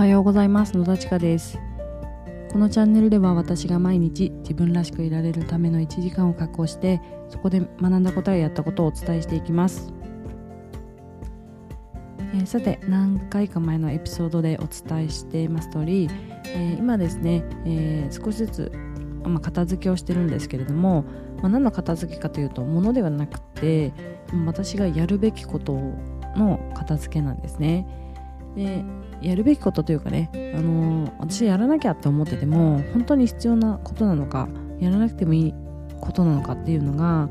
おはようございます。野田千佳です。このチャンネルでは私が毎日自分らしくいられるための1時間を確保して、そこで学んだことややったことをお伝えしていきます。さて、何回か前のエピソードでお伝えしています通り、今ですね、少しずつ、片付けをしてるんですけれども、何の片付けかというと、物ではなくて私がやるべきことの片付けなんですね。で、やるべきことというかね、私やらなきゃって思ってても本当に必要なことなのか、やらなくてもいいことなのかっていうのが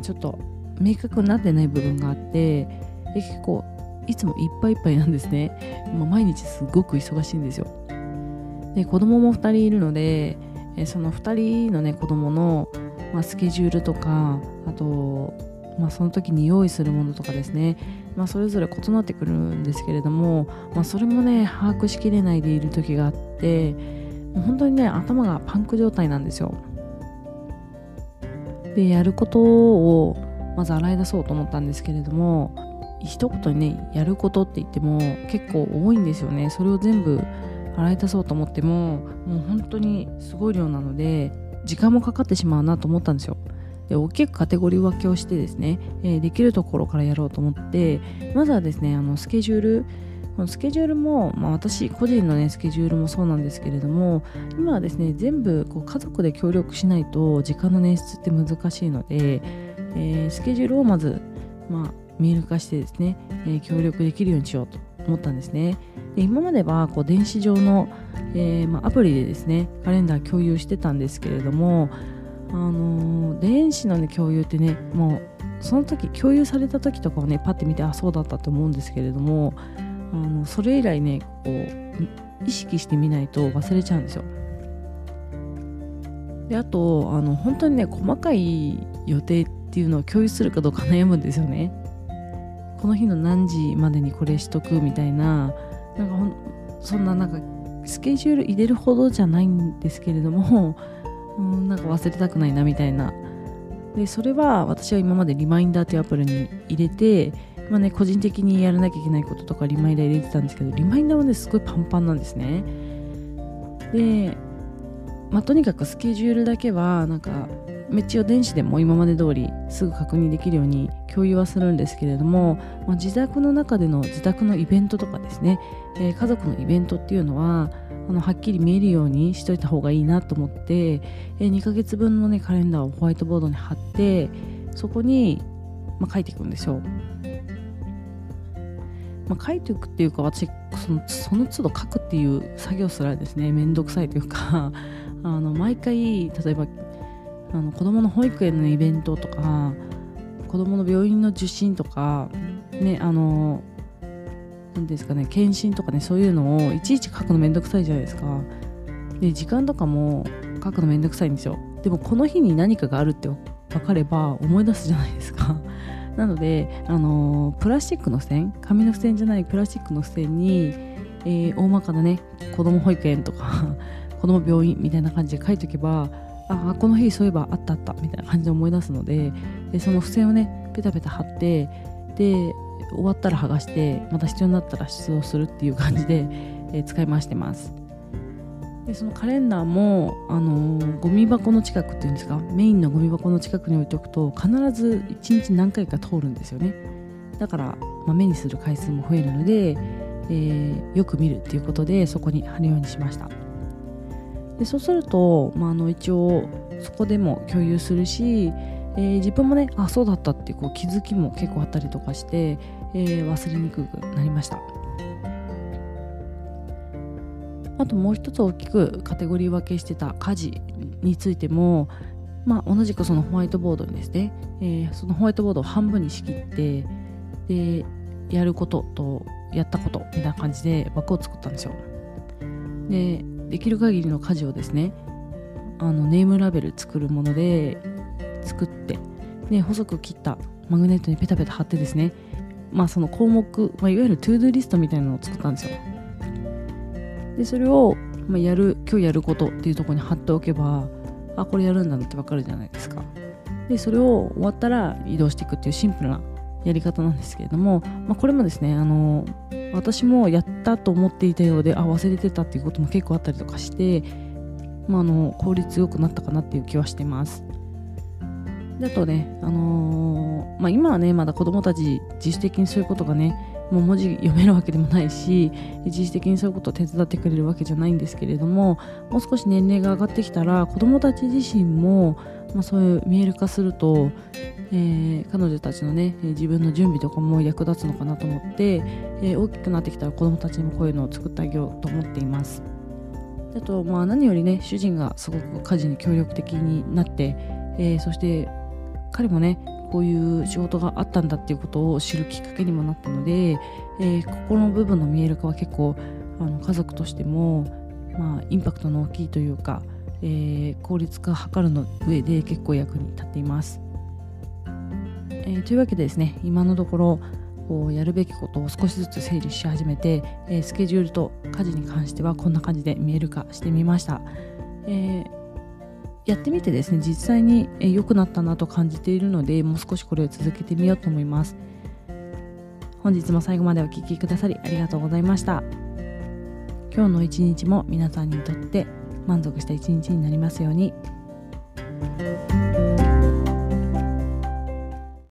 ちょっと明確になってない部分があって、結構いつもいっぱいいっぱいなんですね。毎日すごく忙しいんですよ。で、子供も2人いるので、その2人のね、子供の、スケジュールとか、あとその時に用意するものとかですね、それぞれ異なってくるんですけれども、それもね、把握しきれないでいる時があって、もう本当にね、頭がパンク状態なんですよ。で、やることをまず洗い出そうと思ったんですけれども、一言にね、やることって言っても結構多いんですよね。それを全部洗い出そうと思っても、もう本当にすごい量なので時間もかかってしまうなと思ったんですよ。で、大きくカテゴリー分けをしてですね、できるところからやろうと思って、まずはですね、スケジュール、このスケジュールも、私個人のね、スケジュールもそうなんですけれども、今はですね、全部こう家族で協力しないと時間の捻出って難しいので、スケジュールをまず、見える化してですね、協力できるようにしようと思ったんですね。で、今まではこう電子上の、アプリでですね、カレンダー共有してたんですけれども、電子の、共有ってね、もうその時共有された時とかをね、パッて見て、そうだったと思うんですけれども、それ以来ね、こう意識してみないと忘れちゃうんですよ。で、あと本当にね、細かい予定っていうのを共有するかどうか悩むんですよね。この日の何時までにこれしとくみたいな、そんなスケジュール入れるほどじゃないんですけれども、忘れたくないなみたいな。で、それは私は今までリマインダーというアプリに入れて、個人的にやらなきゃいけないこととかリマインダー入れてたんですけど、リマインダーはね、すごいパンパンなんですね。で、とにかくスケジュールだけは一応電子でも今まで通りすぐ確認できるように共有はするんですけれども、自宅の中での自宅のイベントとかですね、家族のイベントっていうのははっきり見えるようにしといた方がいいなと思って、2ヶ月分の、カレンダーをホワイトボードに貼って、そこに、書いていくんですよ。書いていくっていうか、私その都度書くっていう作業すらですね、めんどくさいというか毎回、例えば子どもの保育園のイベントとか、子どもの病院の受診とかね、検診とかね、そういうのをいちいち書くのめんどくさいじゃないですか。で、時間とかも書くのめんどくさいんですよ。でもこの日に何かがあるって分かれば思い出すじゃないですか。なのでプラスチックの付箋、紙の付箋じゃないプラスチックの付箋に、大まかなね、子ども保育園とか子ども病院みたいな感じで書いとけば、この日そういえばあったみたいな感じで思い出すので、その付箋をね、ペタペタ貼って、で終わったら剥がして、また必要になったら出動するっていう感じで、使い回してます。で、そのカレンダーも、ゴミ箱の近くっていうんですか、メインのゴミ箱の近くに置いておくと必ず1日何回か通るんですよね。だから、目にする回数も増えるので、よく見るっていうことでそこに貼るようにしました。で、そうすると、一応そこでも共有するし、自分もね、そうだったってこう気づきも結構あったりとかして、忘れにくくなりました。あと、もう一つ大きくカテゴリー分けしてた家事についても、同じくそのホワイトボードにですね、そのホワイトボードを半分に仕切って、で、やることとやったことみたいな感じで枠を作ったんですよ。で、できる限りの家事をですね、ネームラベル作るもので作って、で、細く切ったマグネットにペタペタ貼ってですね、その項目、いわゆるトゥードゥリストみたいなのを作ったんですよ。で、それを、今日やることっていうところに貼っておけば、これやるんだなってわかるじゃないですか。で、それを終わったら移動していくっていうシンプルなやり方なんですけれども、これもですね、私もやったと思っていたようで、あ、忘れてたっていうことも結構あったりとかして、効率よくなったかなっていう気はしてます。だとね、今はね、まだ子どもたち自主的にそういうことがね、もう文字読めるわけでもないし、自主的にそういうことを手伝ってくれるわけじゃないんですけれども、もう少し年齢が上がってきたら子どもたち自身も、そういう見える化すると、彼女たちのね、自分の準備とかも役立つのかなと思って、大きくなってきたら子どもたちにもこういうのを作ってあげようと思っています。あと、何よりね、主人がすごく家事に協力的になって、そして彼もね、こういう仕事があったんだっていうことを知るきっかけにもなったので、ここの部分の見える化は結構家族としても、インパクトの大きいというか、効率化を図るの上で結構役に立っています。というわけでですね、今のところこうやるべきことを少しずつ整理し始めて、スケジュールと家事に関してはこんな感じで見える化してみました。やってみてですね、実際に良くなったなと感じているので、もう少しこれを続けてみようと思います。本日も最後までお聞きくださりありがとうございました。今日の一日も皆さんにとって満足した一日になりますように。